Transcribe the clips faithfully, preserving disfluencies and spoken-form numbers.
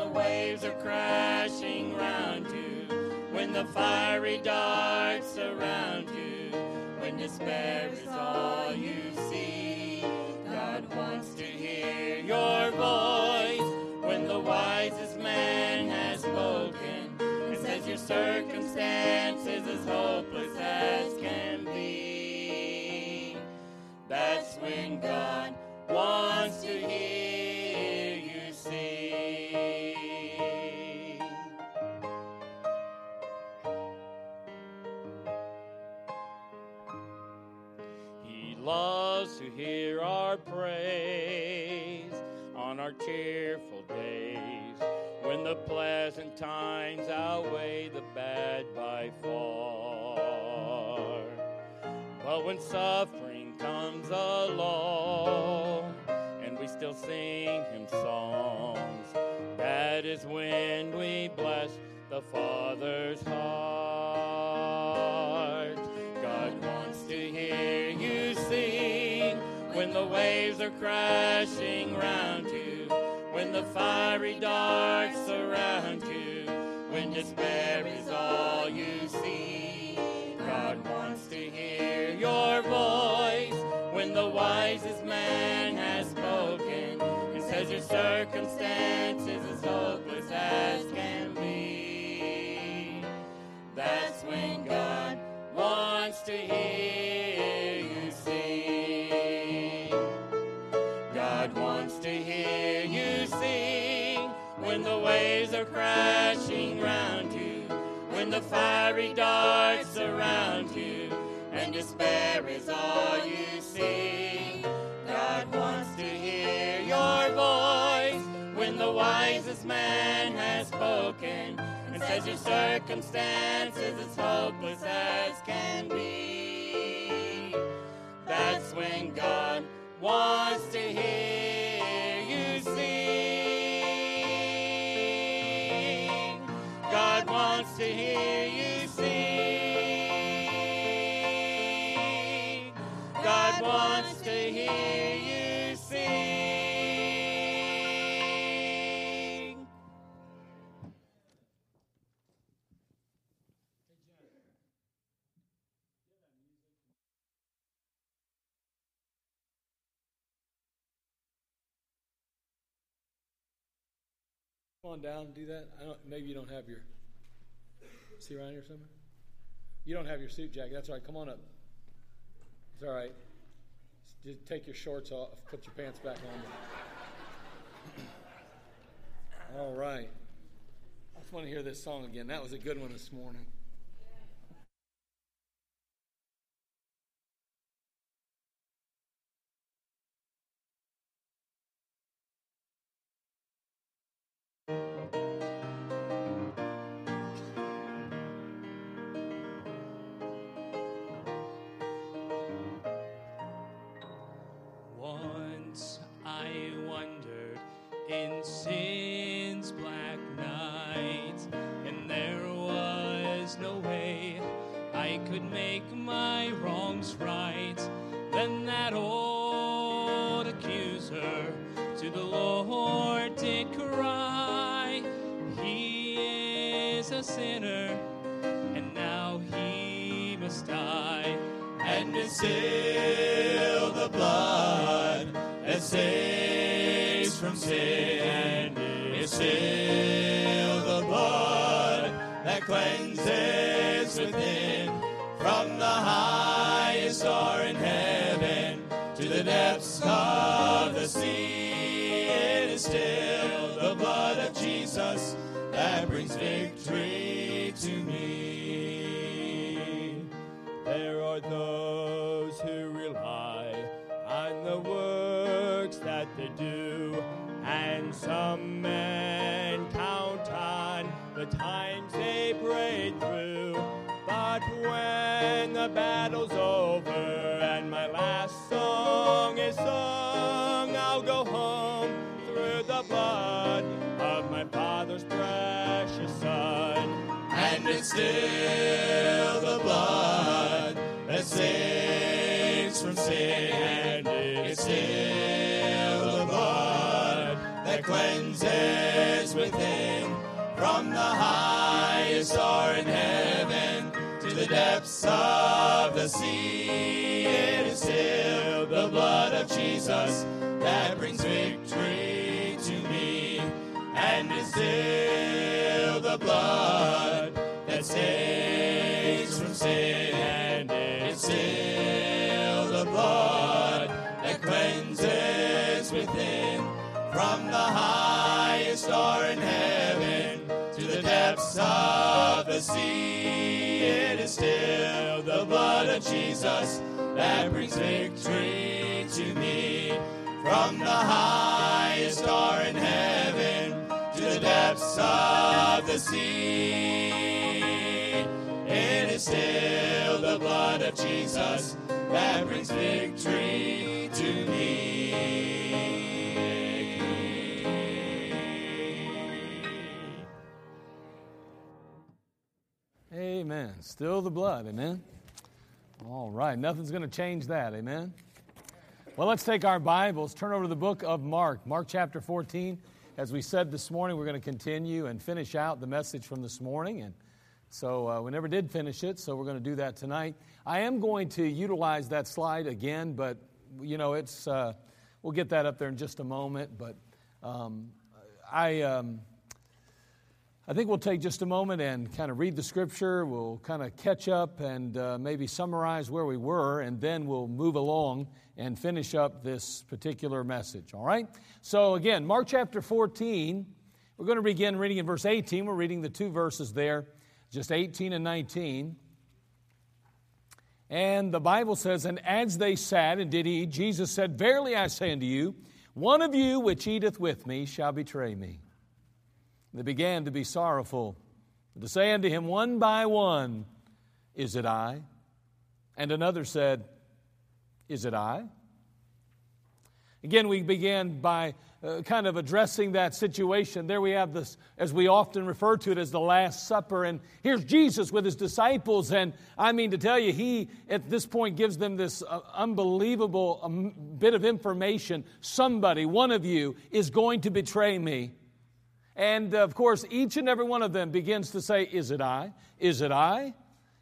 the waves are crashing round you, when the fiery darts surround you, when despair is all you see. God wants to hear your voice when the wisest man has spoken and says your circumstances as hopeless as can be. That's when God wants to hear you sing. He loves to hear our praise on our cheerful days, when the pleasant times outweigh the bad by far. But when suffering comes along, still sing him songs, that is when we bless the Father's heart. God wants to hear you sing when the waves are crashing round you, when the fiery darts surround you, when despair is all you see. God wants to hear your voice when the wisest man has spoken, as your circumstances as hopeless as can be. That's when God wants to hear you sing. God wants to hear you sing when the waves are crashing round you, when the fiery darts surround you, and despair is all you see. God wants to hear your voice when the wisest man has spoken and says your circumstances as hopeless as can be. That's when God wants to hear you sing. God wants to hear you sing. God wants to hear you sing. Come on down and do that. I don't, maybe you don't have your, see around here somewhere? You don't have your suit jacket. That's all right. Come on up. It's all right. Just take your shorts off. Put your pants back on. All right. I just want to hear this song again. That was a good one this morning. Within. From the highest star in heaven to the depths of the sea, it is still the blood of Jesus that brings victory to me, and it's still the blood that saves from sin, and it's still the blood that cleanses within. From the highest star in heaven to the depths of the sea, it is still the blood of Jesus that brings victory to me. From the highest star in heaven to the depths of the sea, it is still the blood of Jesus that brings victory to me. Amen. Still the blood. Amen. All right. Nothing's going to change that. Amen. Well, let's take our Bibles, turn over to the book of Mark, Mark chapter fourteen. As we said this morning, we're going to continue and finish out the message from this morning. And so uh, we never did finish it, so we're going to do that tonight. I am going to utilize that slide again, but, you know, it's uh, we'll get that up there in just a moment. But um, I... Um, I think we'll take just a moment and kind of read the scripture. We'll kind of catch up and uh, maybe summarize where we were, and then we'll move along and finish up this particular message, all right? So again, Mark chapter fourteen, we're going to begin reading in verse eighteen. We're reading the two verses there, just eighteen and nineteen. And the Bible says, "And as they sat and did eat, Jesus said, Verily I say unto you, one of you which eateth with me shall betray me. They began to be sorrowful, and to say unto him one by one, Is it I? And another said, Is it I? Again, we began by uh, kind of addressing that situation. There we have this, as we often refer to it as the Last Supper. And here's Jesus with his disciples. And I mean to tell you, he at this point gives them this uh, unbelievable um, bit of information. Somebody, one of you, is going to betray me. And, of course, each and every one of them begins to say, Is it I? Is it I?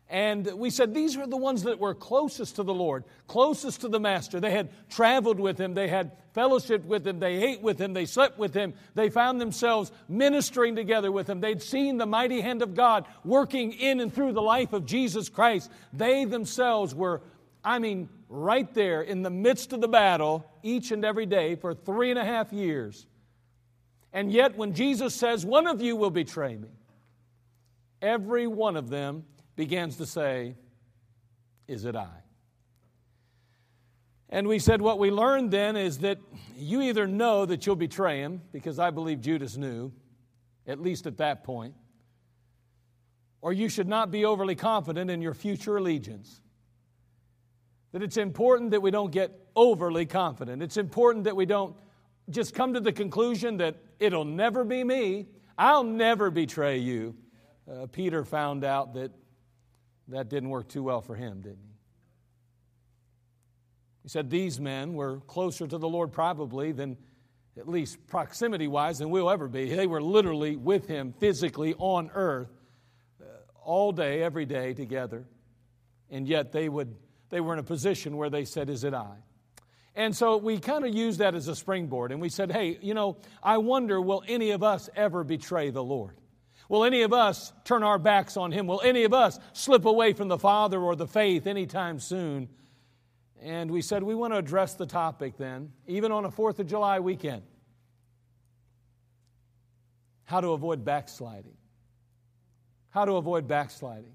And we said these were the ones that were closest to the Lord, closest to the Master. They had traveled with Him. They had fellowshiped with Him. They ate with Him. They slept with Him. They found themselves ministering together with Him. They'd seen the mighty hand of God working in and through the life of Jesus Christ. They themselves were, I mean, right there in the midst of the battle each and every day for three and a half years. And yet when Jesus says, one of you will betray me, every one of them begins to say, Is it I? And we said what we learned then is that you either know that you'll betray him, because I believe Judas knew, at least at that point, or you should not be overly confident in your future allegiance. That it's important that we don't get overly confident. It's important that we don't just come to the conclusion that it'll never be me. I'll never betray you. Uh, Peter found out that that didn't work too well for him, didn't he? He said these men were closer to the Lord probably than, at least proximity-wise, than we'll ever be. They were literally with him physically on earth uh, all day, every day together. And yet they would they were in a position where they said, Is it I? And so we kind of used that as a springboard, and we said, hey, you know, I wonder, will any of us ever betray the Lord? Will any of us turn our backs on Him? Will any of us slip away from the Father or the faith anytime soon? And we said we want to address the topic then, even on a Fourth of July weekend, how to avoid backsliding. How to avoid backsliding.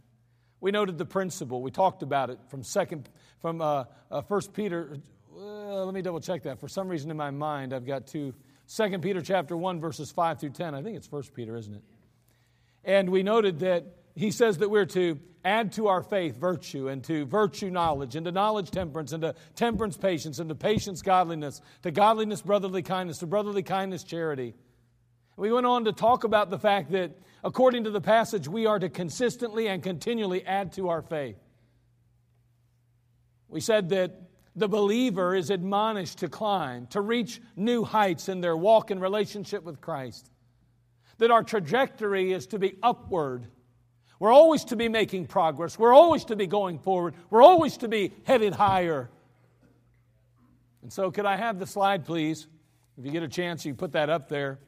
We noted the principle. We talked about it from second, from uh, uh, First Peter. Well, let me double check that. For some reason in my mind, I've got two. Second Peter chapter one, verses five through ten. I think it's First Peter, isn't it? And we noted that he says that we're to add to our faith virtue, and to virtue knowledge, and to knowledge temperance, and to temperance patience, and to patience godliness, to godliness brotherly kindness, to brotherly kindness charity. We went on to talk about the fact that according to the passage, we are to consistently and continually add to our faith. We said that the believer is admonished to climb, to reach new heights in their walk and relationship with Christ. that our trajectory is to be upward. We're always to be making progress. We're always to be going forward. We're always to be headed higher. And so could I have the slide, please? If you get a chance, you can put that up there.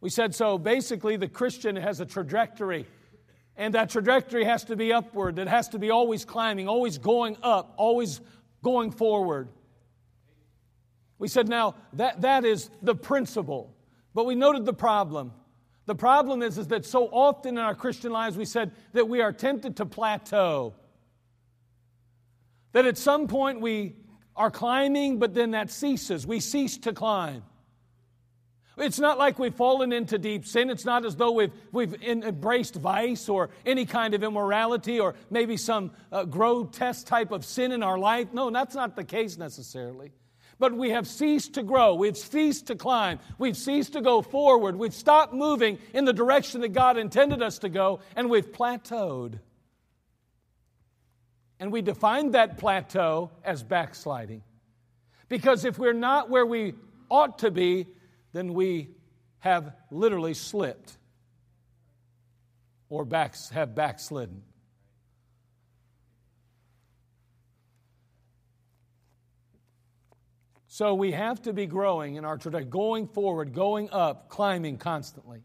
We said so. Basically, the Christian has a trajectory, and that trajectory has to be upward. It has to be always climbing, always going up, always going forward. We said now that that is the principle, but we noted the problem. The problem is, is that so often in our Christian lives, we said that we are tempted to plateau. That at some point we are climbing, but then that ceases. We cease to climb. It's not like we've fallen into deep sin. It's not as though we've we've embraced vice or any kind of immorality or maybe some uh, grotesque type of sin in our life. No, that's not the case necessarily. But we have ceased to grow. We've ceased to climb. We've ceased to go forward. We've stopped moving in the direction that God intended us to go, and we've plateaued. And we define that plateau as backsliding. Because if we're not where we ought to be, then we have literally slipped or backs, have backslidden. So we have to be growing in our trajectory, going forward, going up, climbing constantly.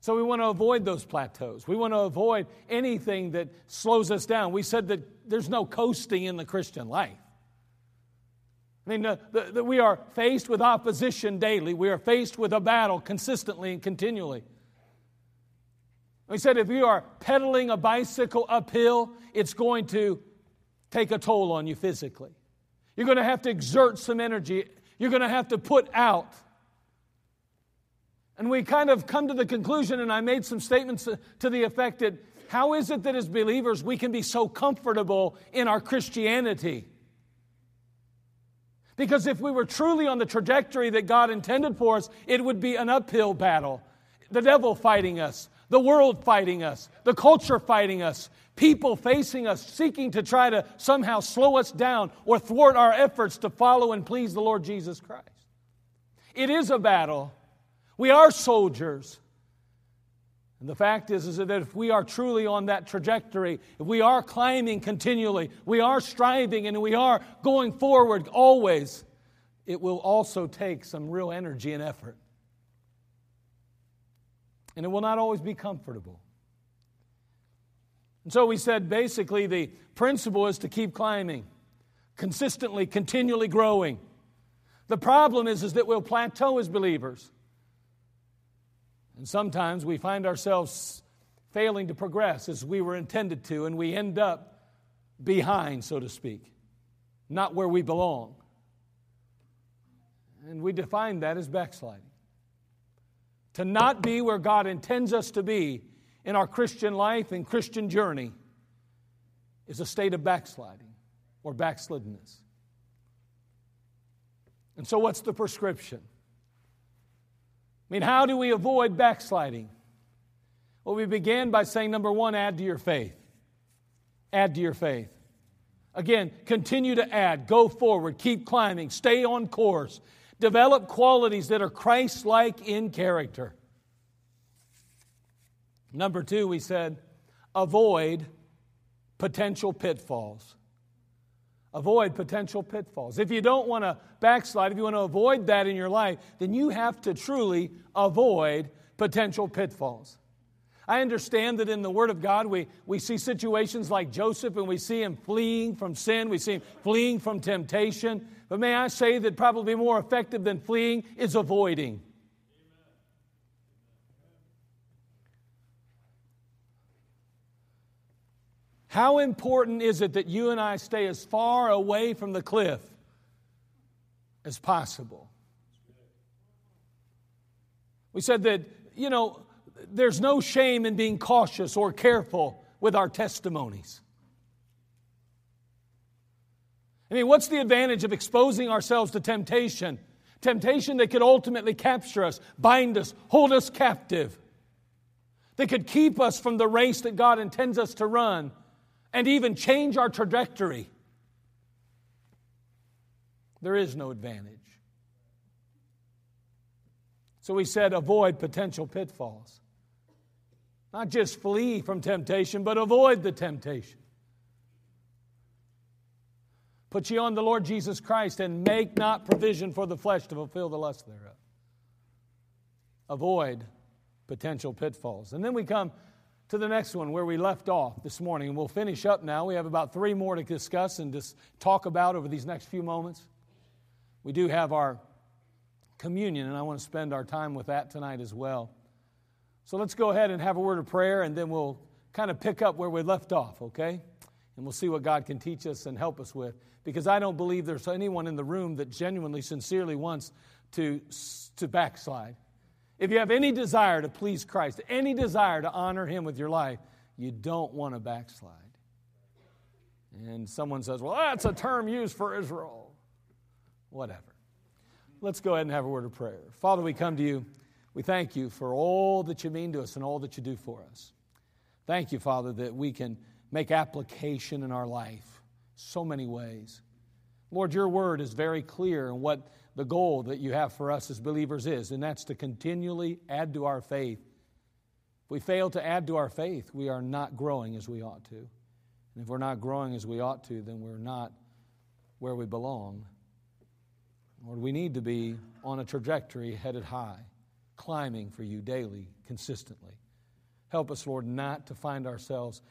So we want to avoid those plateaus. We want to avoid anything that slows us down. We said that there's no coasting in the Christian life. I mean, the, the, the, we are faced with opposition daily. We are faced with a battle consistently and continually. We said if you are pedaling a bicycle uphill, it's going to take a toll on you physically. You're going to have to exert some energy. You're going to have to put out. And we kind of come to the conclusion, and I made some statements to the effect that how is it that as believers we can be so comfortable in our Christianity? Because if we were truly on the trajectory that God intended for us, it would be an uphill battle. The devil fighting us, the world fighting us, the culture fighting us, people facing us, seeking to try to somehow slow us down or thwart our efforts to follow and please the Lord Jesus Christ. It is a battle. We are soldiers. And the fact is, is that if we are truly on that trajectory, if we are climbing continually, we are striving and we are going forward always, it will also take some real energy and effort. And it will not always be comfortable. And so we said basically the principle is to keep climbing, consistently, continually growing. The problem is, is that we'll plateau as believers. And sometimes we find ourselves failing to progress as we were intended to, and we end up behind, so to speak, not where we belong. And we define that as backsliding. To not be where God intends us to be in our Christian life and Christian journey is a state of backsliding or backsliddenness. And so what's the prescription? I mean, how do we avoid backsliding? Well, we began by saying, number one, add to your faith. Add to your faith. Again, continue to add. Go forward. Keep climbing. Stay on course. Develop qualities that are Christ-like in character. Number two, we said, avoid potential pitfalls. Avoid potential pitfalls. If you don't want to backslide, if you want to avoid that in your life, then you have to truly avoid potential pitfalls. I understand that in the Word of God, we, we see situations like Joseph, and we see him fleeing from sin. We see him fleeing from temptation. But may I say that probably more effective than fleeing is avoiding. How important is it that you and I stay as far away from the cliff as possible? We said that, you know, there's no shame in being cautious or careful with our testimonies. I mean, what's the advantage of exposing ourselves to temptation? Temptation that could ultimately capture us, bind us, hold us captive, that could keep us from the race that God intends us to run, and even change our trajectory. There is no advantage. So he said, avoid potential pitfalls. Not just flee from temptation, but avoid the temptation. Put ye on the Lord Jesus Christ, and make not provision for the flesh to fulfill the lust thereof. Avoid potential pitfalls. And then we come to the next one where we left off this morning, and we'll finish up now. We have about three more to discuss and just talk about over these next few moments. We do have our communion, and I want to spend our time with that tonight as well. So let's go ahead and have a word of prayer, and then we'll kind of pick up where we left off, okay? And we'll see what God can teach us and help us with. Because I don't believe there's anyone in the room that genuinely, sincerely wants to, to backslide. If you have any desire to please Christ, any desire to honor Him with your life, you don't want to backslide. And someone says, well, that's a term used for Israel. Whatever. Let's go ahead and have a word of prayer. Father, we come to you. We thank you for all that you mean to us and all that you do for us. Thank you, Father, that we can make application in our life so many ways. Lord, your word is very clear in what the goal that you have for us as believers is, and that's to continually add to our faith. If we fail to add to our faith, we are not growing as we ought to. And if we're not growing as we ought to, then we're not where we belong. Lord, we need to be on a trajectory headed high, climbing for you daily, consistently. Help us, Lord, not to find ourselves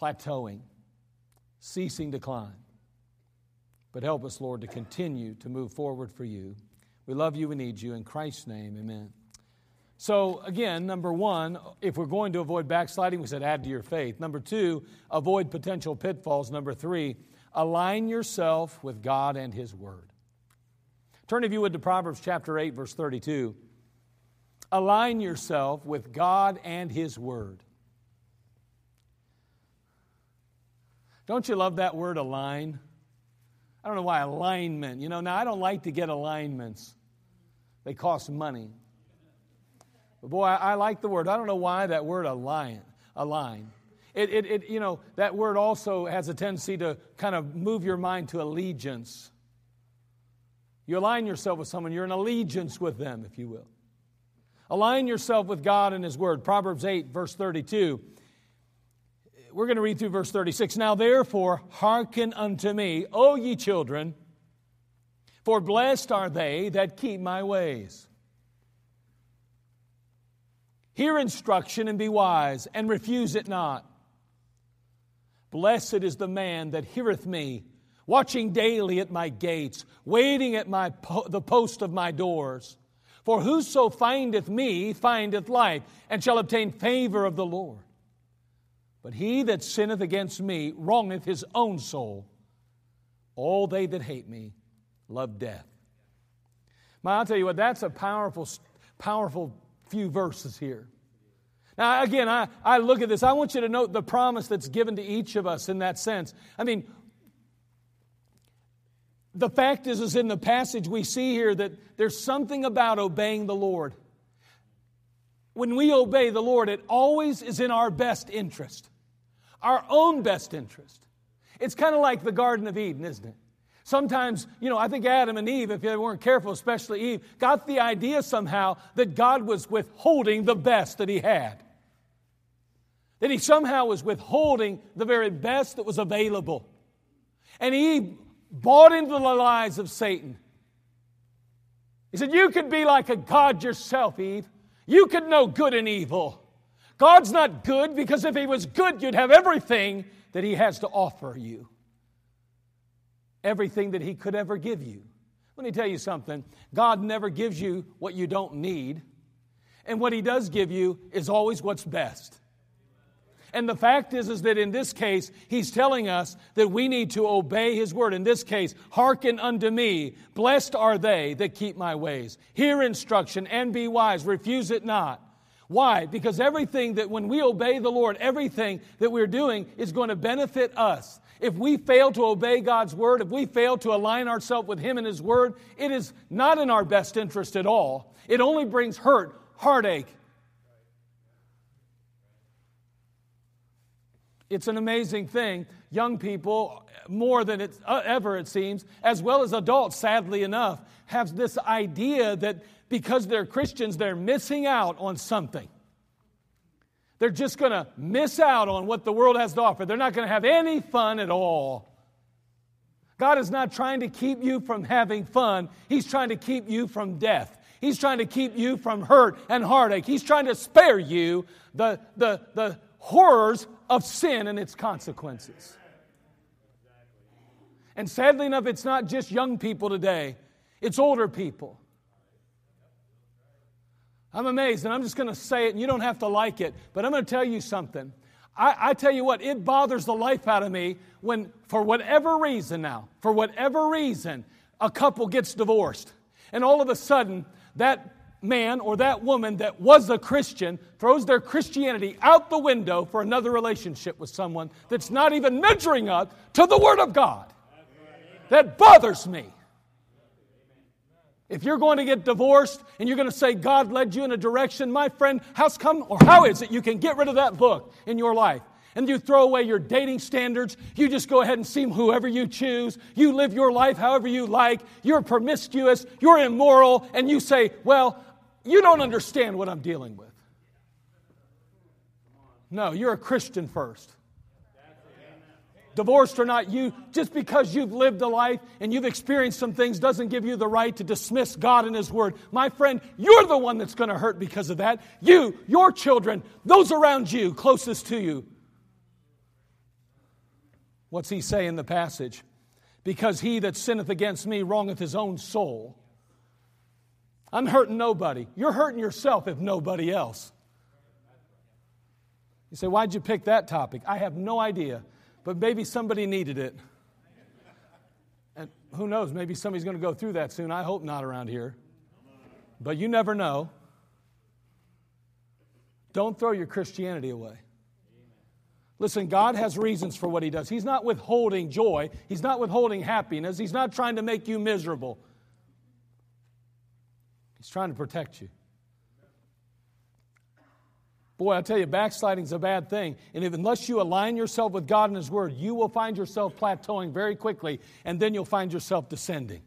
plateauing, ceasing to climb. But help us, Lord, to continue to move forward for you. We love you, we need you. In Christ's name, amen. So again, number one, if we're going to avoid backsliding, we said add to your faith. Number two, avoid potential pitfalls. Number three, align yourself with God and His Word. Turn, if you would, to Proverbs chapter eight, verse thirty-two. Align yourself with God and His Word. Don't you love that word, align? I don't know why, alignment. You know, now I don't like to get alignments. They cost money. But boy, I, I like the word. I don't know why that word align. align. It, it, it, you know, that word also has a tendency to kind of move your mind to allegiance. You align yourself with someone. You're in allegiance with them, if you will. Align yourself with God and His Word. Proverbs eight, verse thirty-two. We're going to read through verse thirty-six. Now therefore, hearken unto me, O ye children, for blessed are they that keep my ways. Hear instruction and be wise, and refuse it not. Blessed is the man that heareth me, watching daily at my gates, waiting at my po- the post of my doors. For whoso findeth me findeth life, and shall obtain favor of the Lord. But he that sinneth against me wrongeth his own soul. All they that hate me love death. Now, I'll tell you what, that's a powerful, powerful few verses here. Now, again, I, I look at this. I want you to note the promise that's given to each of us in that sense. I mean, the fact is, is in the passage we see here that there's something about obeying the Lord. When we obey the Lord, it always is in our best interest, our own best interest. It's kind of like the Garden of Eden, isn't it? Sometimes, you know, I think Adam and Eve, if they weren't careful, especially Eve, got the idea somehow that God was withholding the best that He had. That He somehow was withholding the very best that was available. And Eve bought into the lies of Satan. He said, you could be like a god yourself, Eve. You could know good and evil. God's not good because if He was good, you'd have everything that He has to offer you. Everything that He could ever give you. Let me tell you something. God never gives you what you don't need. And what He does give you is always what's best. And the fact is, is that in this case, He's telling us that we need to obey His Word. In this case, hearken unto me. Blessed are they that keep my ways. Hear instruction and be wise. Refuse it not. Why? Because everything that when we obey the Lord, everything that we're doing is going to benefit us. If we fail to obey God's Word, if we fail to align ourselves with Him and His Word, it is not in our best interest at all. It only brings hurt, heartache. It's an amazing thing. young people more than it's ever, it seems, as well as adults, sadly enough, have this idea that because they're Christians, they're missing out on something. They're just going to miss out on what the world has to offer. They're not going to have any fun at all. God is not trying to keep you from having fun. He's trying to keep you from death. He's trying to keep you from hurt and heartache. He's trying to spare you the, the, the horrors of sin and its consequences. And sadly enough, it's not just young people today. It's older people. I'm amazed, and I'm just going to say it, and you don't have to like it, but I'm going to tell you something. I, I tell you what, it bothers the life out of me when, for whatever reason now, for whatever reason, a couple gets divorced. And all of a sudden, that man or that woman that was a Christian throws their Christianity out the window for another relationship with someone that's not even measuring up to the Word of God. That bothers me. If you're going to get divorced and you're going to say God led you in a direction, my friend, how's come or how is it you can get rid of that book in your life? And you throw away your dating standards. You just go ahead and see whoever you choose. You live your life however you like. You're promiscuous. You're immoral. And you say, well, you don't understand what I'm dealing with. No, you're a Christian first. Divorced or not, you just because you've lived a life and you've experienced some things doesn't give you the right to dismiss God and His Word. My friend, you're the one that's going to hurt because of that. You, your children, those around you, closest to you. What's He say in the passage? Because he that sinneth against me wrongeth his own soul. I'm hurting nobody. You're hurting yourself if nobody else. You say, why'd you pick that topic? I have no idea. But maybe somebody needed it. And who knows, maybe somebody's going to go through that soon. I hope not around here. But you never know. Don't throw your Christianity away. Listen, God has reasons for what He does. He's not withholding joy. He's not withholding happiness. He's not trying to make you miserable. He's trying to protect you. Boy, I tell you, backsliding is a bad thing. And if, unless you align yourself with God and His Word, you will find yourself plateauing very quickly, and then you'll find yourself descending.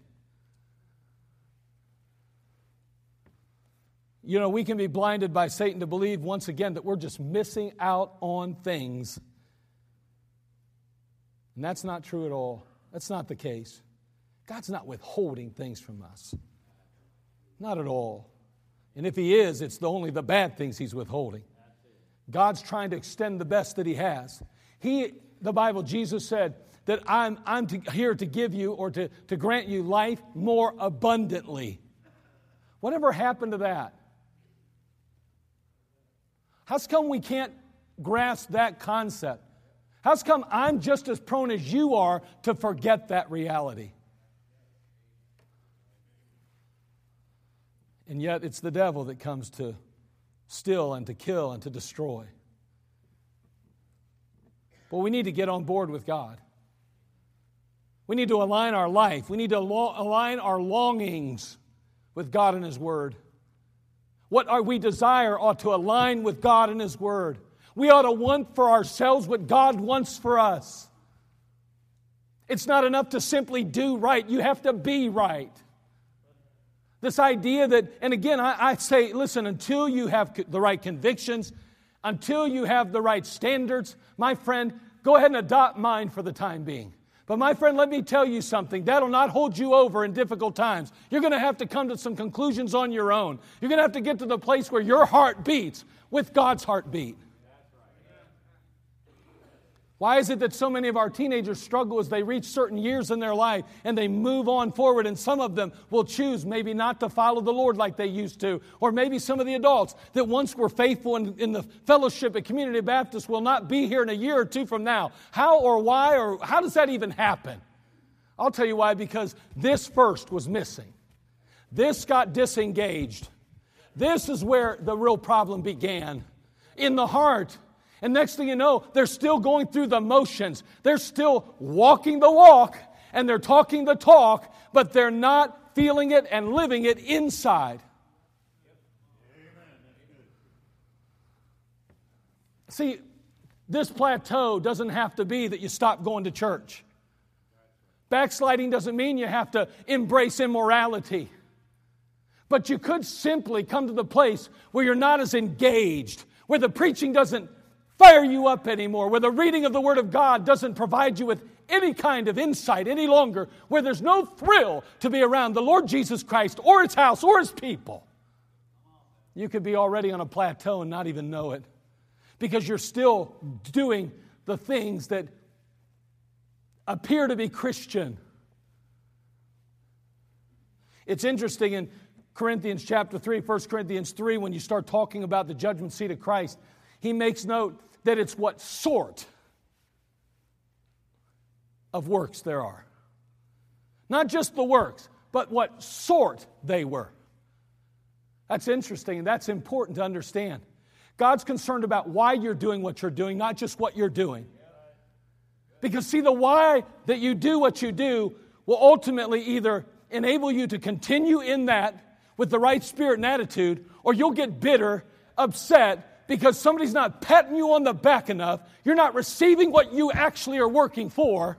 You know, we can be blinded by Satan to believe, once again, that we're just missing out on things. And that's not true at all. That's not the case. God's not withholding things from us. Not at all. And if He is, it's only the bad things He's withholding. God's trying to extend the best that He has. He, the Bible, Jesus said that I'm, I'm to, here to give you or to, to grant you life more abundantly. Whatever happened to that? How's come we can't grasp that concept? How's come I'm just as prone as you are to forget that reality? And yet it's the devil that comes to steal and to kill and to destroy. But we need to get on board with God. We need to align our life. We need to align our longings with God and His Word. What are we desire ought to align with God and His Word. We ought to want for ourselves what God wants for us. It's not enough to simply do right. You have to be right. This idea that, and again, I, I say, listen, until you have co- the right convictions, until you have the right standards, my friend, go ahead and adopt mine for the time being. But my friend, let me tell you something. That'll not hold you over in difficult times. You're going to have to come to some conclusions on your own. You're going to have to get to the place where your heart beats with God's heartbeat. Why is it that so many of our teenagers struggle as they reach certain years in their life and they move on forward, and some of them will choose maybe not to follow the Lord like they used to, or maybe some of the adults that once were faithful in, in the fellowship at Community Baptist will not be here in a year or two from now. How or why or how does that even happen? I'll tell you why, because this first was missing. This got disengaged. This is where the real problem began, in the heart. And next thing you know, they're still going through the motions. They're still walking the walk, and they're talking the talk, but they're not feeling it and living it inside. See, This plateau doesn't have to be that you stop going to church. Backsliding doesn't mean you have to embrace immorality. But you could simply come to the place where you're not as engaged, where the preaching doesn't fire you up anymore, where the reading of the Word of God doesn't provide you with any kind of insight any longer, where there's no thrill to be around the Lord Jesus Christ or His house or His people. You could be already on a plateau and not even know it because you're still doing the things that appear to be Christian. It's interesting in Corinthians chapter three, First Corinthians three, when you start talking about the judgment seat of Christ, he makes note that it's what sort of works there are. Not just the works, but what sort they were. That's interesting, and that's important to understand. God's concerned about why you're doing what you're doing, not just what you're doing. Because see, the why that you do what you do will ultimately either enable you to continue in that with the right spirit and attitude, or you'll get bitter, upset, because somebody's not patting you on the back enough. You're not receiving what you actually are working for.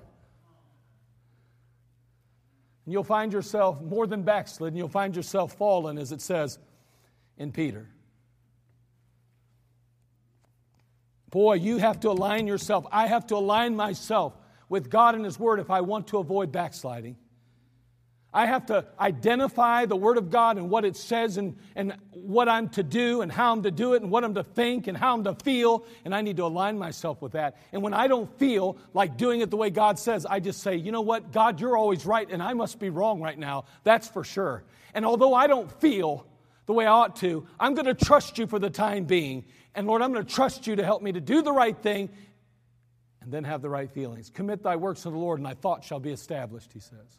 And you'll find yourself more than backslidden. You'll find yourself fallen, as it says in Peter. Boy, you have to align yourself. I have to align myself with God and His Word if I want to avoid backsliding. I have to identify the Word of God and what it says and, and what I'm to do and how I'm to do it and what I'm to think and how I'm to feel. And I need to align myself with that. And when I don't feel like doing it the way God says, I just say, you know what, God, you're always right and I must be wrong right now. That's for sure. And although I don't feel the way I ought to, I'm going to trust you for the time being. And Lord, I'm going to trust you to help me to do the right thing and then have the right feelings. Commit thy works to the Lord and thy thoughts shall be established, he says.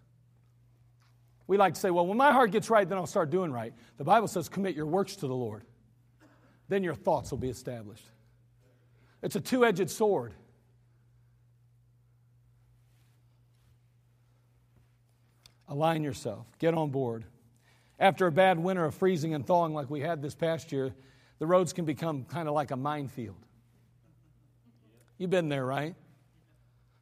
We like to say, well, when my heart gets right, then I'll start doing right. The Bible says, commit your works to the Lord. Then your thoughts will be established. It's a two-edged sword. Align yourself. Get on board. After a bad winter of freezing and thawing like we had this past year, the roads can become kind of like a minefield. You've been there, right?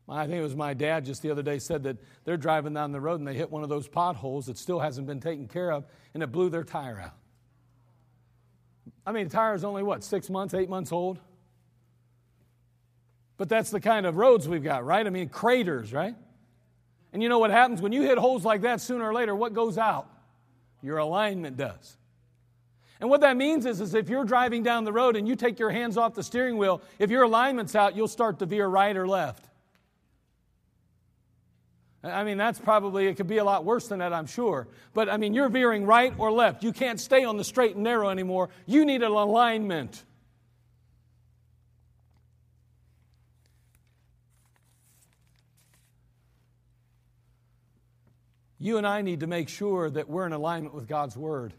I think it was my dad just the other day said that they're driving down the road and they hit one of those potholes that still hasn't been taken care of, and it blew their tire out. I mean, the tire is only, what, six months, eight months old? But that's the kind of roads we've got, right? I mean, craters, right? And you know what happens? When you hit holes like that, sooner or later, what goes out? Your alignment does. And what that means is, is if you're driving down the road and you take your hands off the steering wheel, if your alignment's out, you'll start to veer right or left. I mean, that's probably, it could be a lot worse than that, I'm sure. But, I mean, you're veering right or left. You can't stay on the straight and narrow anymore. You need an alignment. You and I need to make sure that we're in alignment with God's Word.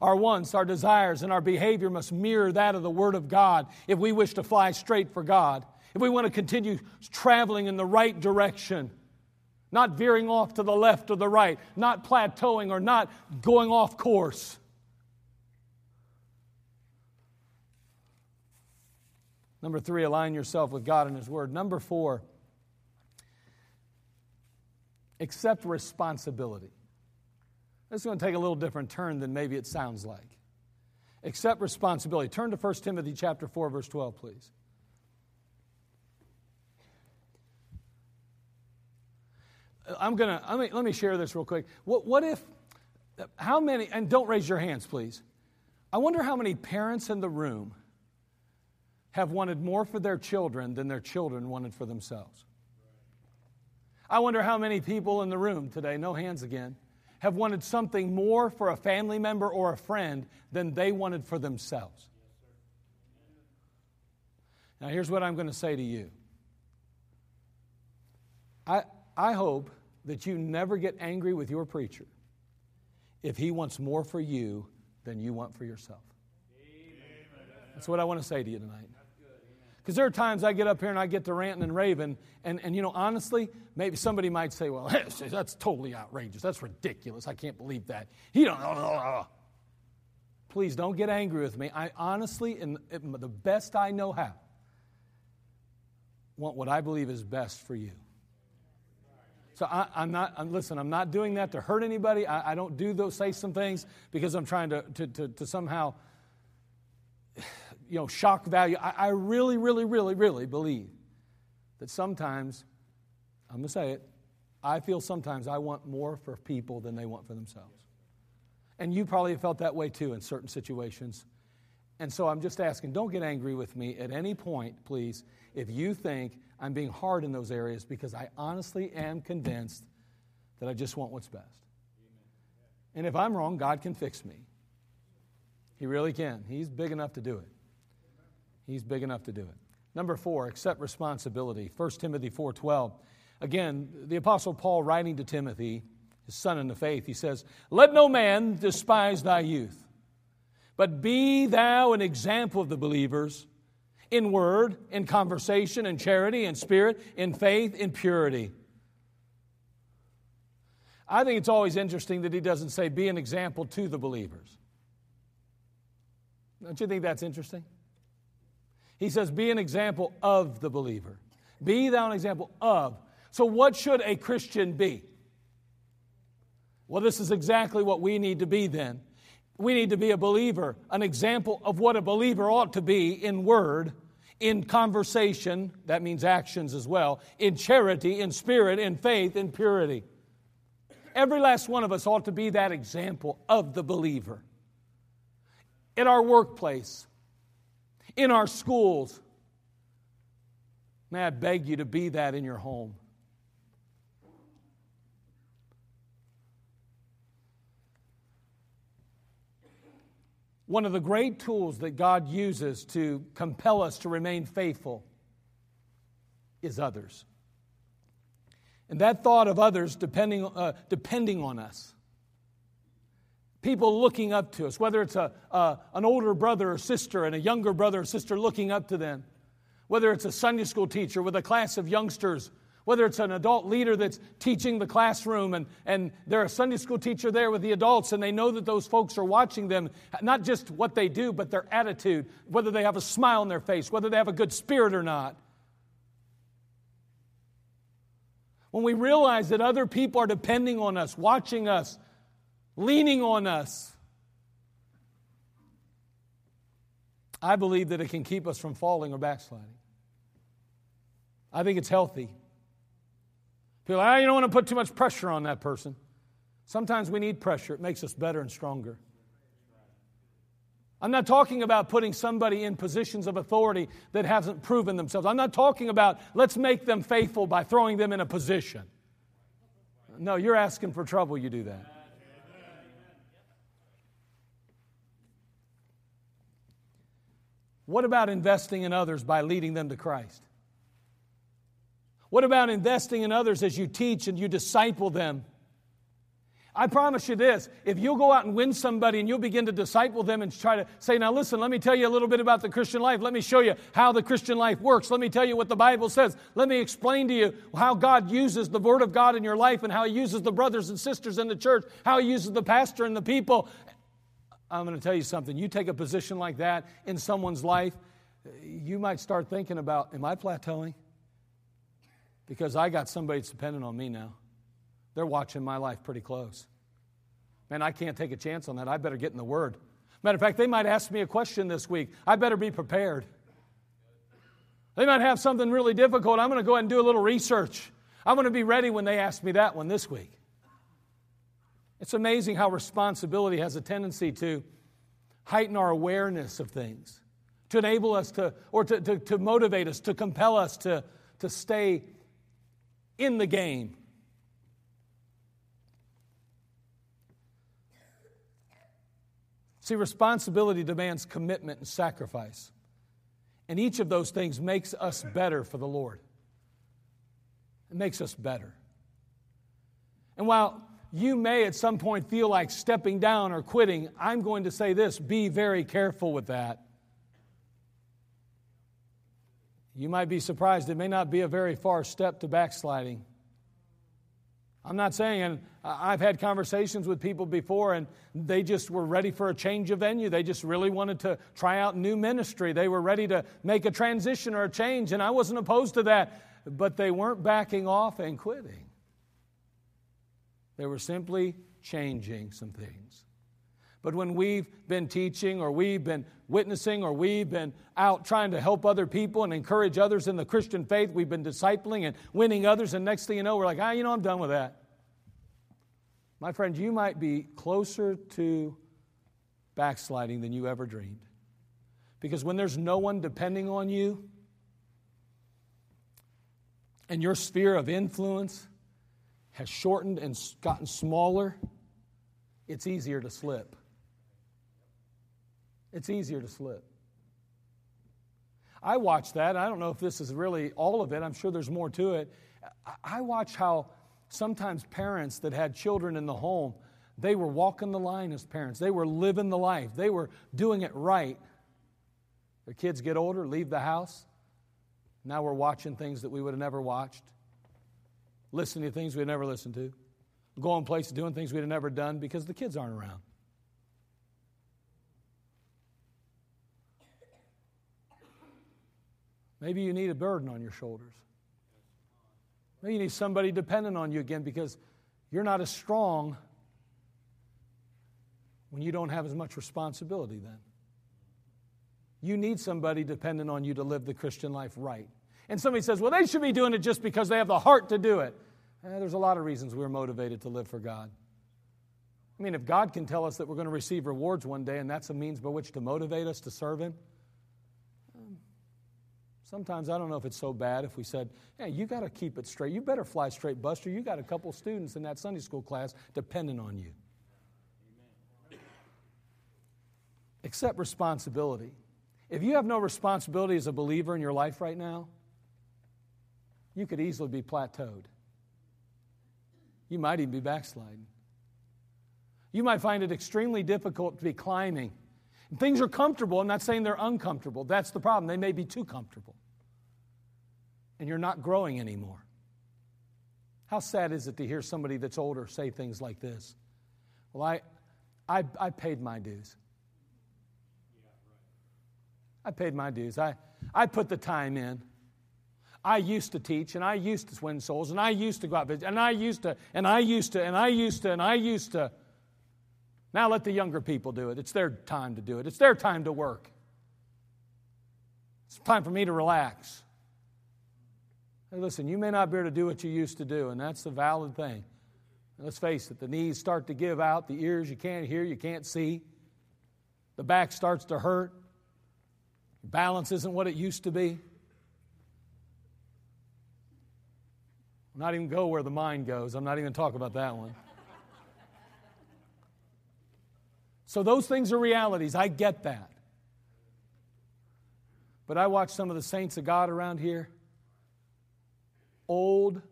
Our wants, our desires, and our behavior must mirror that of the Word of God if we wish to fly straight for God. If we want to continue traveling in the right direction, not veering off to the left or the right, not plateauing or not going off course. Number three, align yourself with God and His Word. Number four, accept responsibility. This is going to take a little different turn than maybe it sounds like. Accept responsibility. Turn to First Timothy chapter four, verse twelve, please. I'm gonna. I mean, let me share this real quick. What, what if? How many? And don't raise your hands, please. I wonder how many parents in the room have wanted more for their children than their children wanted for themselves. I wonder how many people in the room today, no hands again, have wanted something more for a family member or a friend than they wanted for themselves. Now, here's what I'm going to say to you. I I hope that you never get angry with your preacher if he wants more for you than you want for yourself. Amen. That's what I want to say to you tonight. Because there are times I get up here and I get to ranting and raving, and, and you know, honestly, maybe somebody might say, well, that's, that's totally outrageous. That's ridiculous. I can't believe that. He don't know. Please don't get angry with me. I honestly, in the best I know how, want what I believe is best for you. So I, I'm not, I'm, listen, I'm not doing that to hurt anybody. I, I don't do those, say some things because I'm trying to, to, to, to somehow, you know, shock value. I, I really, really, really, really believe that sometimes, I'm going to say it, I feel sometimes I want more for people than they want for themselves. And you probably have felt that way too in certain situations. And so I'm just asking, don't get angry with me at any point, please, if you think I'm being hard in those areas, because I honestly am convinced that I just want what's best. And if I'm wrong, God can fix me. He really can. He's big enough to do it. He's big enough to do it. Number four, accept responsibility. First Timothy four twelve. Again, the Apostle Paul writing to Timothy, his son in the faith, he says, "Let no man despise thy youth, but be thou an example of the believers in word, in conversation, in charity, in spirit, in faith, in purity." I think it's always interesting that he doesn't say, be an example to the believers. Don't you think that's interesting? He says, be an example of the believer. Be thou an example of. So what should a Christian be? Well, this is exactly what we need to be then. We need to be a believer, an example of what a believer ought to be in word, in conversation, that means actions as well, in charity, in spirit, in faith, in purity. Every last one of us ought to be that example of the believer. In our workplace, in our schools. May I beg you to be that in your home. One of the great tools that God uses to compel us to remain faithful is others. And that thought of others depending, uh, depending on us, people looking up to us, whether it's a, uh, an older brother or sister and a younger brother or sister looking up to them, whether it's a Sunday school teacher with a class of youngsters, whether it's an adult leader that's teaching the classroom and, and they're a Sunday school teacher there with the adults and they know that those folks are watching them, not just what they do, but their attitude, whether they have a smile on their face, whether they have a good spirit or not. When we realize that other people are depending on us, watching us, leaning on us, I believe that it can keep us from falling or backsliding. I think it's healthy. People are like, oh, you don't want to put too much pressure on that person. Sometimes we need pressure. It makes us better and stronger. I'm not talking about putting somebody in positions of authority that hasn't proven themselves. I'm not talking about let's make them faithful by throwing them in a position. No, you're asking for trouble, you do that. What about investing in others by leading them to Christ? What about investing in others as you teach and you disciple them? I promise you this, if you'll go out and win somebody and you'll begin to disciple them and try to say, now listen, let me tell you a little bit about the Christian life. Let me show you how the Christian life works. Let me tell you what the Bible says. Let me explain to you how God uses the Word of God in your life and how He uses the brothers and sisters in the church, how He uses the pastor and the people. I'm going to tell you something. You take a position like that in someone's life, you might start thinking about, am I plateauing? Because I got somebody that's dependent on me now. They're watching my life pretty close. Man, I can't take a chance on that. I better get in the Word. Matter of fact, they might ask me a question this week. I better be prepared. They might have something really difficult. I'm going to go ahead and do a little research. I'm going to be ready when they ask me that one this week. It's amazing how responsibility has a tendency to heighten our awareness of things, to enable us to, or to, to, to motivate us, to compel us to, to stay in the game. See, responsibility demands commitment and sacrifice. And each of those things makes us better for the Lord. It makes us better. And while you may at some point feel like stepping down or quitting, I'm going to say this, be very careful with that. You might be surprised. It may not be a very far step to backsliding. I'm not saying, I've had conversations with people before and they just were ready for a change of venue. They just really wanted to try out new ministry. They were ready to make a transition or a change, and I wasn't opposed to that, but they weren't backing off and quitting. They were simply changing some things. But when we've been teaching or we've been witnessing or we've been out trying to help other people and encourage others in the Christian faith, we've been discipling and winning others, and next thing you know, we're like, ah, you know, I'm done with that. My friend, you might be closer to backsliding than you ever dreamed. Because when there's no one depending on you and your sphere of influence has shortened and gotten smaller, it's easier to slip. It's easier to slip. I watch that. I don't know if this is really all of it. I'm sure there's more to it. I watch how sometimes parents that had children in the home, they were walking the line as parents. They were living the life. They were doing it right. Their kids get older, leave the house. Now we're watching things that we would have never watched, listening to things we'd never listened to, going places, doing things we'd have never done because the kids aren't around. Maybe you need a burden on your shoulders. Maybe you need somebody dependent on you again because you're not as strong when you don't have as much responsibility then. You need somebody dependent on you to live the Christian life right. And somebody says, well, they should be doing it just because they have the heart to do it. Eh, there's a lot of reasons we're motivated to live for God. I mean, if God can tell us that we're going to receive rewards one day and that's a means by which to motivate us to serve Him, sometimes I don't know if it's so bad if we said, hey, you got to keep it straight. You better fly straight, Buster. You got a couple students in that Sunday school class depending on you. Amen. Accept responsibility. If you have no responsibility as a believer in your life right now, you could easily be plateaued. You might even be backsliding. You might find it extremely difficult to be climbing. And things are comfortable. I'm not saying they're uncomfortable. That's the problem. They may be too comfortable. And you're not growing anymore. How sad is it to hear somebody that's older say things like this? Well, I I, I paid my dues. I paid my dues. I, I put the time in. I used to teach, and I used to win souls, and I used to go out, and I used to, and I used to, and I used to, and I used to. Now let the younger people do it. It's their time to do it. It's their time to work. It's time for me to relax. Hey, listen, you may not be able to do what you used to do, and that's a valid thing. And let's face it, the knees start to give out, the ears you can't hear, you can't see, the back starts to hurt, balance isn't what it used to be. Not even go where the mind goes. I'm not even talking about that one. So those things are realities. I get that. But I watch some of the saints of God around here, old,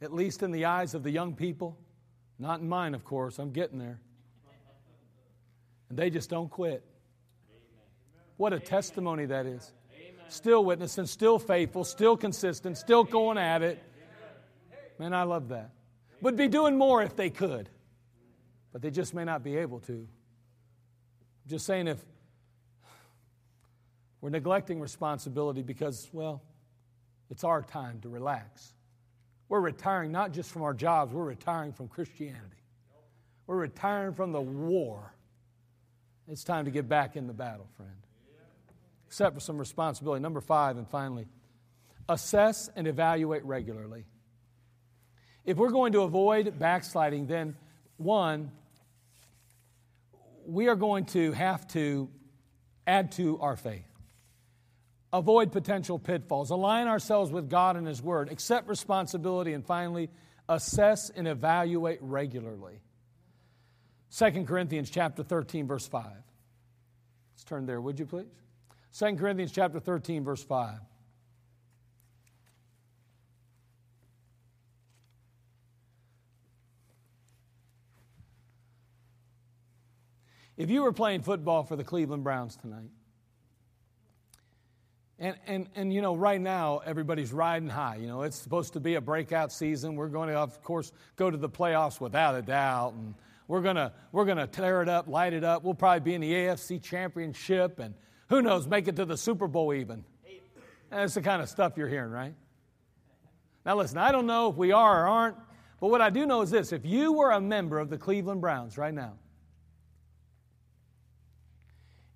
at least in the eyes of the young people. Not in mine, of course. I'm getting there. And they just don't quit. What a testimony that is. Still witnessing, still faithful, still consistent, still going at it. Man, I love that. Would be doing more if they could. But they just may not be able to. I'm just saying if we're neglecting responsibility because, well, it's our time to relax. We're retiring not just from our jobs. We're retiring from Christianity. We're retiring from the war. It's time to get back in the battle, friend. Except for some responsibility. Number five, and finally, assess and evaluate regularly. If we're going to avoid backsliding, then one, we are going to have to add to our faith. Avoid potential pitfalls. Align ourselves with God and His Word. Accept responsibility. And finally, assess and evaluate regularly. Second Corinthians chapter thirteen, verse five. Let's turn there, would you please? Second Corinthians chapter thirteen, verse five. If you were playing football for the Cleveland Browns tonight, And, and, and you know, right now, everybody's riding high. You know, it's supposed to be a breakout season. We're going to, of course, go to the playoffs without a doubt. And we're going to we're gonna tear it up, light it up. We'll probably be in the A F C Championship. And who knows, make it to the Super Bowl even. That's the kind of stuff you're hearing, right? Now, listen, I don't know if we are or aren't. But what I do know is this. If you were a member of the Cleveland Browns right now,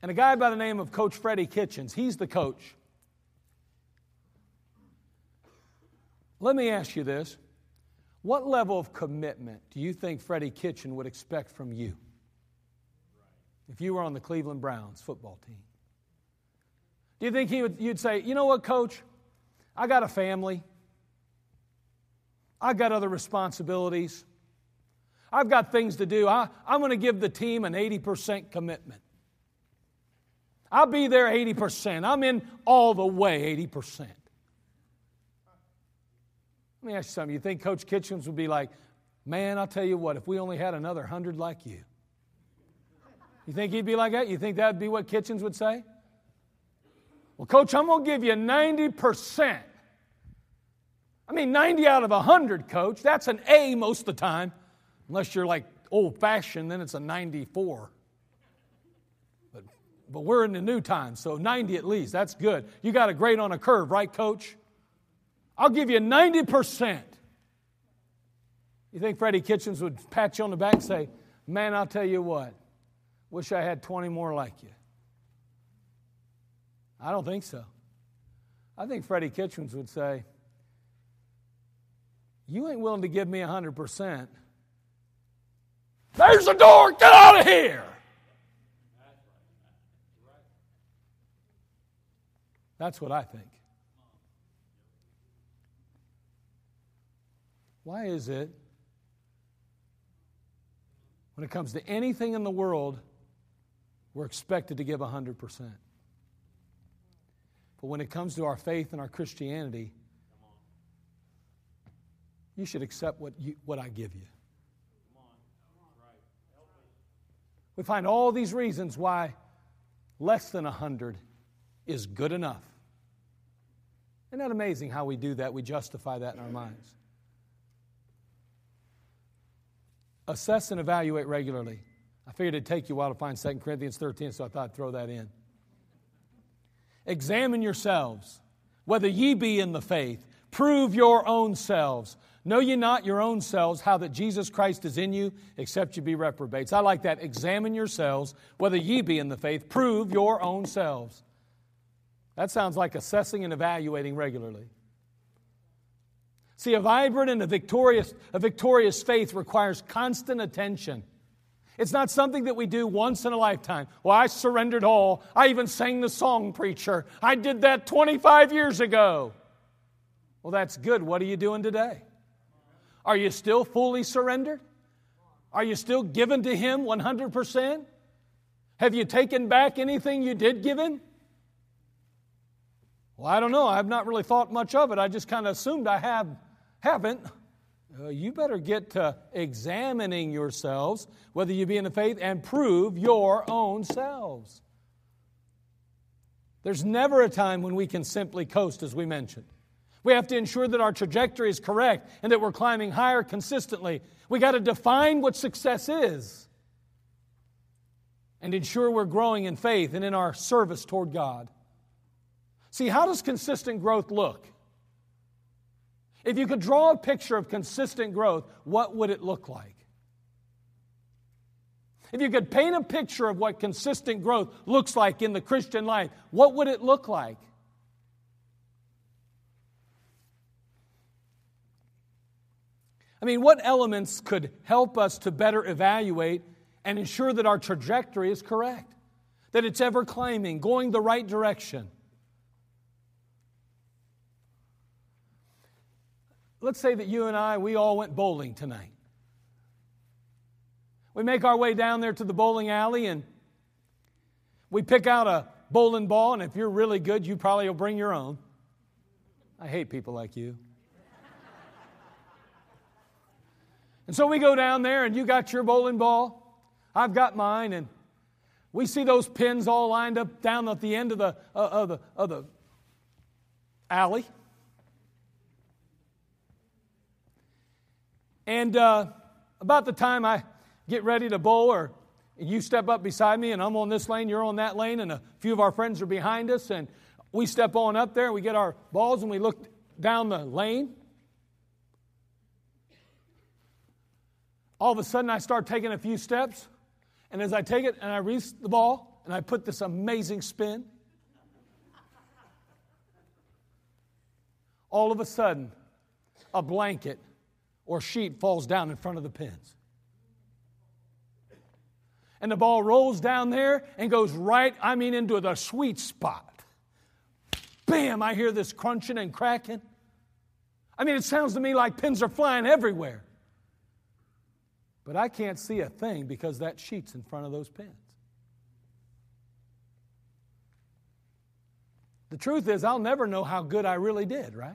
and a guy by the name of Coach Freddie Kitchens, he's the coach. Let me ask you this. What level of commitment do you think Freddie Kitchens would expect from you if you were on the Cleveland Browns football team? Do you think he would, you'd say, you know what, Coach? I got a family. I've got other responsibilities. I've got things to do. I, I'm going to give the team an eighty percent commitment. I'll be there eighty percent. I'm in all the way eighty percent. Let me ask you something. You think Coach Kitchens would be like, man, I'll tell you what, if we only had another one hundred like you. You think he'd be like that? You think that would be what Kitchens would say? Well, Coach, I'm going to give you ninety percent. I mean, ninety out of one hundred, Coach. That's an A most of the time. Unless you're like old-fashioned, then it's a ninety-four. But, but we're in the new time, so ninety at least. That's good. You got a grade on a curve, right, Coach? I'll give you ninety percent. You think Freddie Kitchens would pat you on the back and say, man, I'll tell you what, wish I had twenty more like you? I don't think so. I think Freddie Kitchens would say, you ain't willing to give me one hundred percent. There's the door. Get out of here. That's what I think. Why is it when it comes to anything in the world, we're expected to give one hundred percent? But when it comes to our faith and our Christianity, you should accept what you, what I give you. We find all these reasons why less than one hundred is good enough. Isn't that amazing how we do that? We justify that in our minds. Assess and evaluate regularly. I figured it'd take you a while to find Second Corinthians thirteen, so I thought I'd throw that in. Examine yourselves, whether ye be in the faith. Prove your own selves. Know ye not your own selves how that Jesus Christ is in you, except you be reprobates. I like that. Examine yourselves, whether ye be in the faith. Prove your own selves. That sounds like assessing and evaluating regularly. See, a vibrant and a victorious, a victorious faith requires constant attention. It's not something that we do once in a lifetime. Well, I surrendered all. I even sang the song, preacher. I did that twenty-five years ago. Well, that's good. What are you doing today? Are you still fully surrendered? Are you still given to Him one hundred percent? Have you taken back anything you did give Him? Well, I don't know. I've not really thought much of it. I just kind of assumed I have, haven't. Uh, you better get to examining yourselves, whether you be in the faith, and prove your own selves. There's never a time when we can simply coast, as we mentioned. We have to ensure that our trajectory is correct and that we're climbing higher consistently. We got to define what success is and ensure we're growing in faith and in our service toward God. See, how does consistent growth look? If you could draw a picture of consistent growth, what would it look like? If you could paint a picture of what consistent growth looks like in the Christian life, what would it look like? I mean, what elements could help us to better evaluate and ensure that our trajectory is correct, that it's ever climbing, going the right direction? Let's say that you and I, we all went bowling tonight. We make our way down there to the bowling alley and we pick out a bowling ball, and if you're really good, you probably will bring your own. I hate people like you. And so we go down there, and you got your bowling ball. I've got mine, and we see those pins all lined up down at the end of the, uh, of the, of the alley. And uh, about the time I get ready to bowl, or you step up beside me, and I'm on this lane, you're on that lane, and a few of our friends are behind us, and we step on up there, and we get our balls, and we look down the lane. All of a sudden, I start taking a few steps, and as I take it, and I reach the ball, and I put this amazing spin. All of a sudden, a blanket or sheet falls down in front of the pins. And the ball rolls down there and goes right, I mean, into the sweet spot. Bam, I hear this crunching and cracking. I mean, it sounds to me like pins are flying everywhere. But I can't see a thing because that sheet's in front of those pins. The truth is, I'll never know how good I really did, right?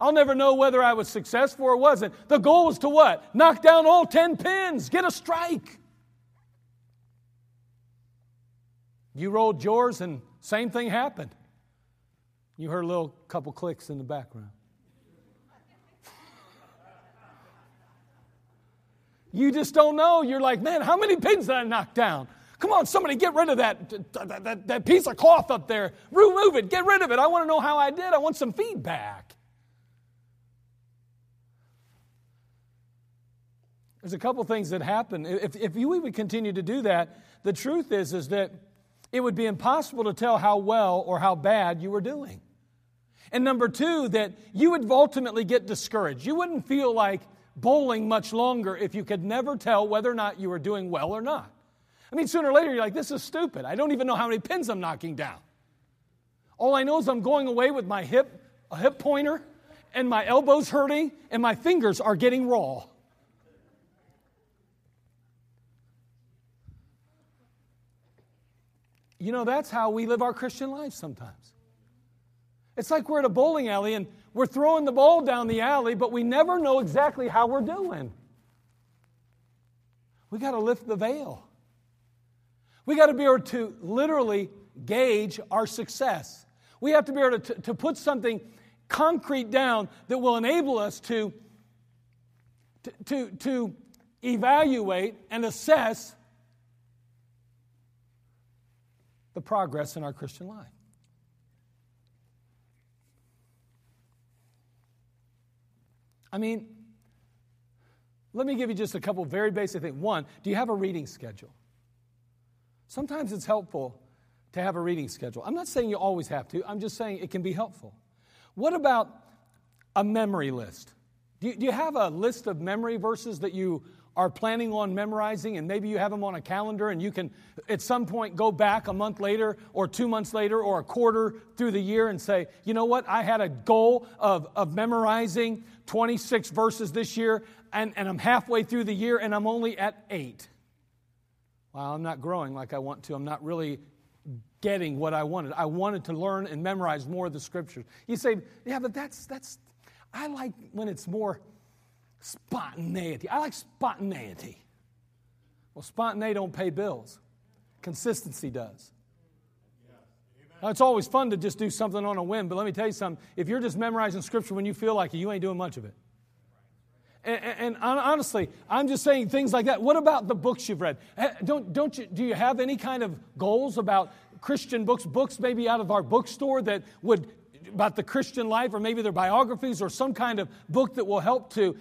I'll never know whether I was successful or wasn't. The goal was to what? Knock down all ten pins. Get a strike. You rolled yours and same thing happened. You heard a little couple clicks in the background. You just don't know. You're like, man, how many pins did I knock down? Come on, somebody get rid of that, that, that, that piece of cloth up there. Remove it. Get rid of it. I want to know how I did. I want some feedback. There's a couple things that happen. If, if you even continue to do that, the truth is, is that it would be impossible to tell how well or how bad you were doing. And number two, that you would ultimately get discouraged. You wouldn't feel like bowling much longer if you could never tell whether or not you were doing well or not. I mean, sooner or later, you're like, this is stupid. I don't even know how many pins I'm knocking down. All I know is I'm going away with my hip, a hip pointer, and my elbow's hurting, and my fingers are getting raw. You know, that's how we live our Christian life sometimes. It's like we're at a bowling alley and we're throwing the ball down the alley, but we never know exactly how we're doing. We got to lift the veil. We got to be able to literally gauge our success. We have to be able to, to put something concrete down that will enable us to, to, to, to evaluate and assess the progress in our Christian life. I mean, let me give you just a couple very basic things. One, do you have a reading schedule? Sometimes it's helpful to have a reading schedule. I'm not saying you always have to. I'm just saying it can be helpful. What about a memory list? Do you, do you have a list of memory verses that you are planning on memorizing, and maybe you have them on a calendar, and you can at some point go back a month later or two months later or a quarter through the year and say, you know what, I had a goal of, of memorizing twenty-six verses this year, and, and I'm halfway through the year, and I'm only at eight. Wow, I'm not growing like I want to. I'm not really getting what I wanted. I wanted to learn and memorize more of the Scriptures. You say, yeah, but that's that's I like when it's more spontaneity. I like spontaneity. Well, spontaneity don't pay bills. Consistency does. Yeah. Now, it's always fun to just do something on a whim, but let me tell you something. If you're just memorizing Scripture when you feel like it, you ain't doing much of it. And, and, and honestly, I'm just saying things like that. What about the books you've read? Don't, don't you, do you have any kind of goals about Christian books, books maybe out of our bookstore that would, about the Christian life, or maybe their biographies or some kind of book that will help to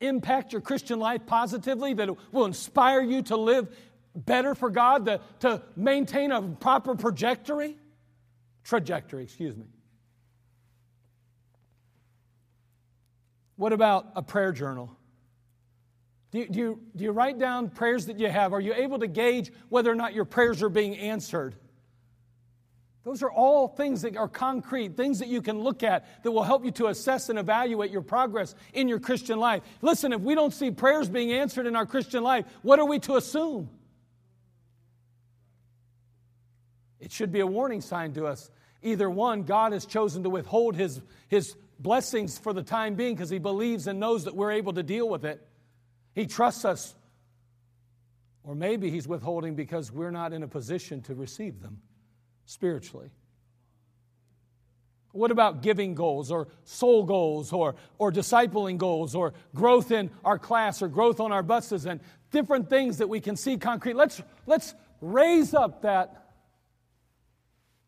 impact your Christian life positively, that will inspire you to live better for God, to, to maintain a proper trajectory? Trajectory, excuse me. What about a prayer journal? Do you, do you, do you write down prayers that you have? Are you able to gauge whether or not your prayers are being answered? Those are all things that are concrete, things that you can look at that will help you to assess and evaluate your progress in your Christian life. Listen, if we don't see prayers being answered in our Christian life, what are we to assume? It should be a warning sign to us. Either one, God has chosen to withhold his, his blessings for the time being because he believes and knows that we're able to deal with it. He trusts us. Or maybe he's withholding because we're not in a position to receive them spiritually. What about giving goals or soul goals or, or discipling goals or growth in our class or growth on our buses and different things that we can see concrete? Let's, let's raise up that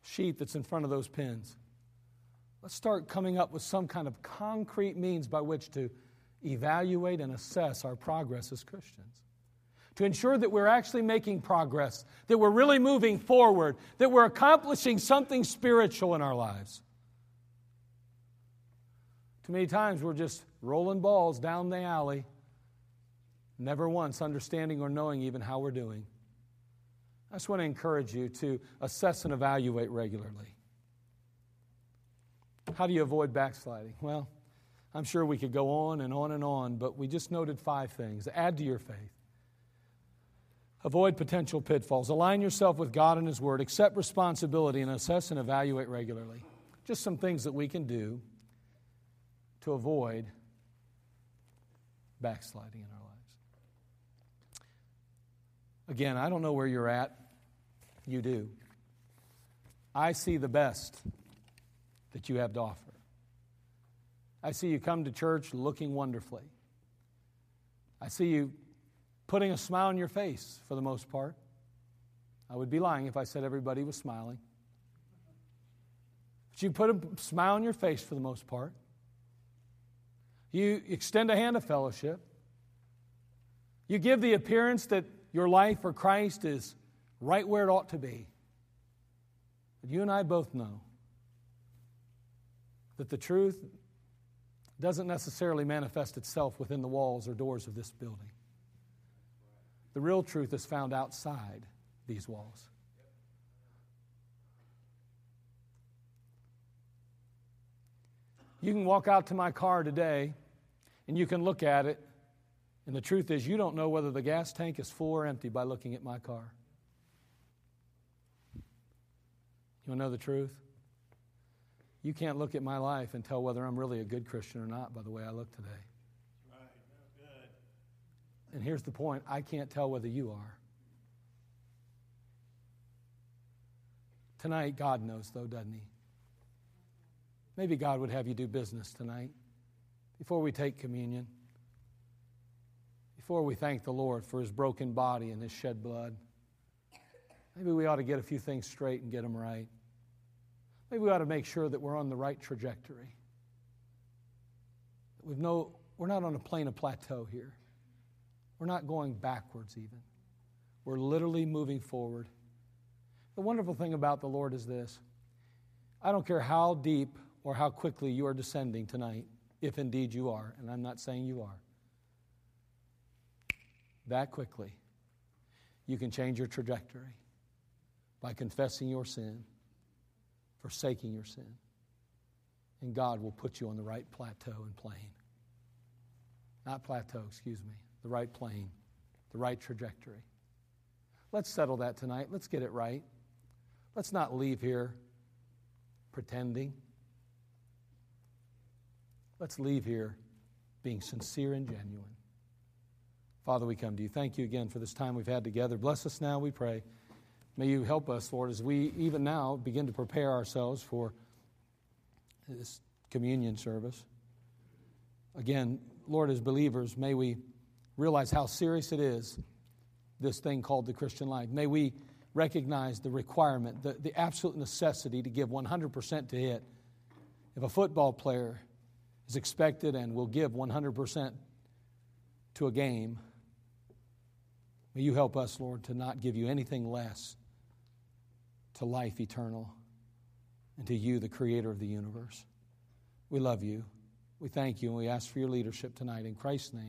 sheet that's in front of those pins. Let's start coming up with some kind of concrete means by which to evaluate and assess our progress as Christians, to ensure that we're actually making progress, that we're really moving forward, that we're accomplishing something spiritual in our lives. Too many times we're just rolling balls down the alley, never once understanding or knowing even how we're doing. I just want to encourage you to assess and evaluate regularly. How do you avoid backsliding? Well, I'm sure we could go on and on and on, but we just noted five things. Add to your faith. Avoid potential pitfalls. Align yourself with God and His Word. Accept responsibility and assess and evaluate regularly. Just some things that we can do to avoid backsliding in our lives. Again, I don't know where you're at. You do. I see the best that you have to offer. I see you come to church looking wonderfully. I see you putting a smile on your face for the most part. I would be lying if I said everybody was smiling. But you put a smile on your face for the most part. You extend a hand of fellowship. You give the appearance that your life for Christ is right where it ought to be. But you and I both know that the truth doesn't necessarily manifest itself within the walls or doors of this building. The real truth is found outside these walls. You can walk out to my car today and you can look at it, and the truth is you don't know whether the gas tank is full or empty by looking at my car. You want to know the truth? You can't look at my life and tell whether I'm really a good Christian or not by the way I look today. Right. Good. And here's the point. I can't tell whether you are. Tonight, God knows, though, doesn't He? Maybe God would have you do business tonight before we take communion, before we thank the Lord for His broken body and His shed blood. Maybe we ought to get a few things straight and get them right. Maybe we ought to make sure that we're on the right trajectory. We've no, we're not on a plane of plateau here. We're not going backwards even. We're literally moving forward. The wonderful thing about the Lord is this. I don't care how deep or how quickly you are descending tonight, if indeed you are, and I'm not saying you are, that quickly, you can change your trajectory by confessing your sin, forsaking your sin, and God will put you on the right plateau and plane. Not plateau, excuse me, the right plane, the right trajectory. Let's settle that tonight. Let's get it right. Let's not leave here pretending. Let's leave here being sincere and genuine. Father, we come to you. Thank you again for this time we've had together. Bless us now, we pray. May you help us, Lord, as we even now begin to prepare ourselves for this communion service. Again, Lord, as believers, may we realize how serious it is, this thing called the Christian life. May we recognize the requirement, the, the absolute necessity to give one hundred percent to it. If a football player is expected and will give one hundred percent to a game, may you help us, Lord, to not give you anything less to life eternal and to you, the creator of the universe. We love you. We thank you, and we ask for your leadership tonight in Christ's name.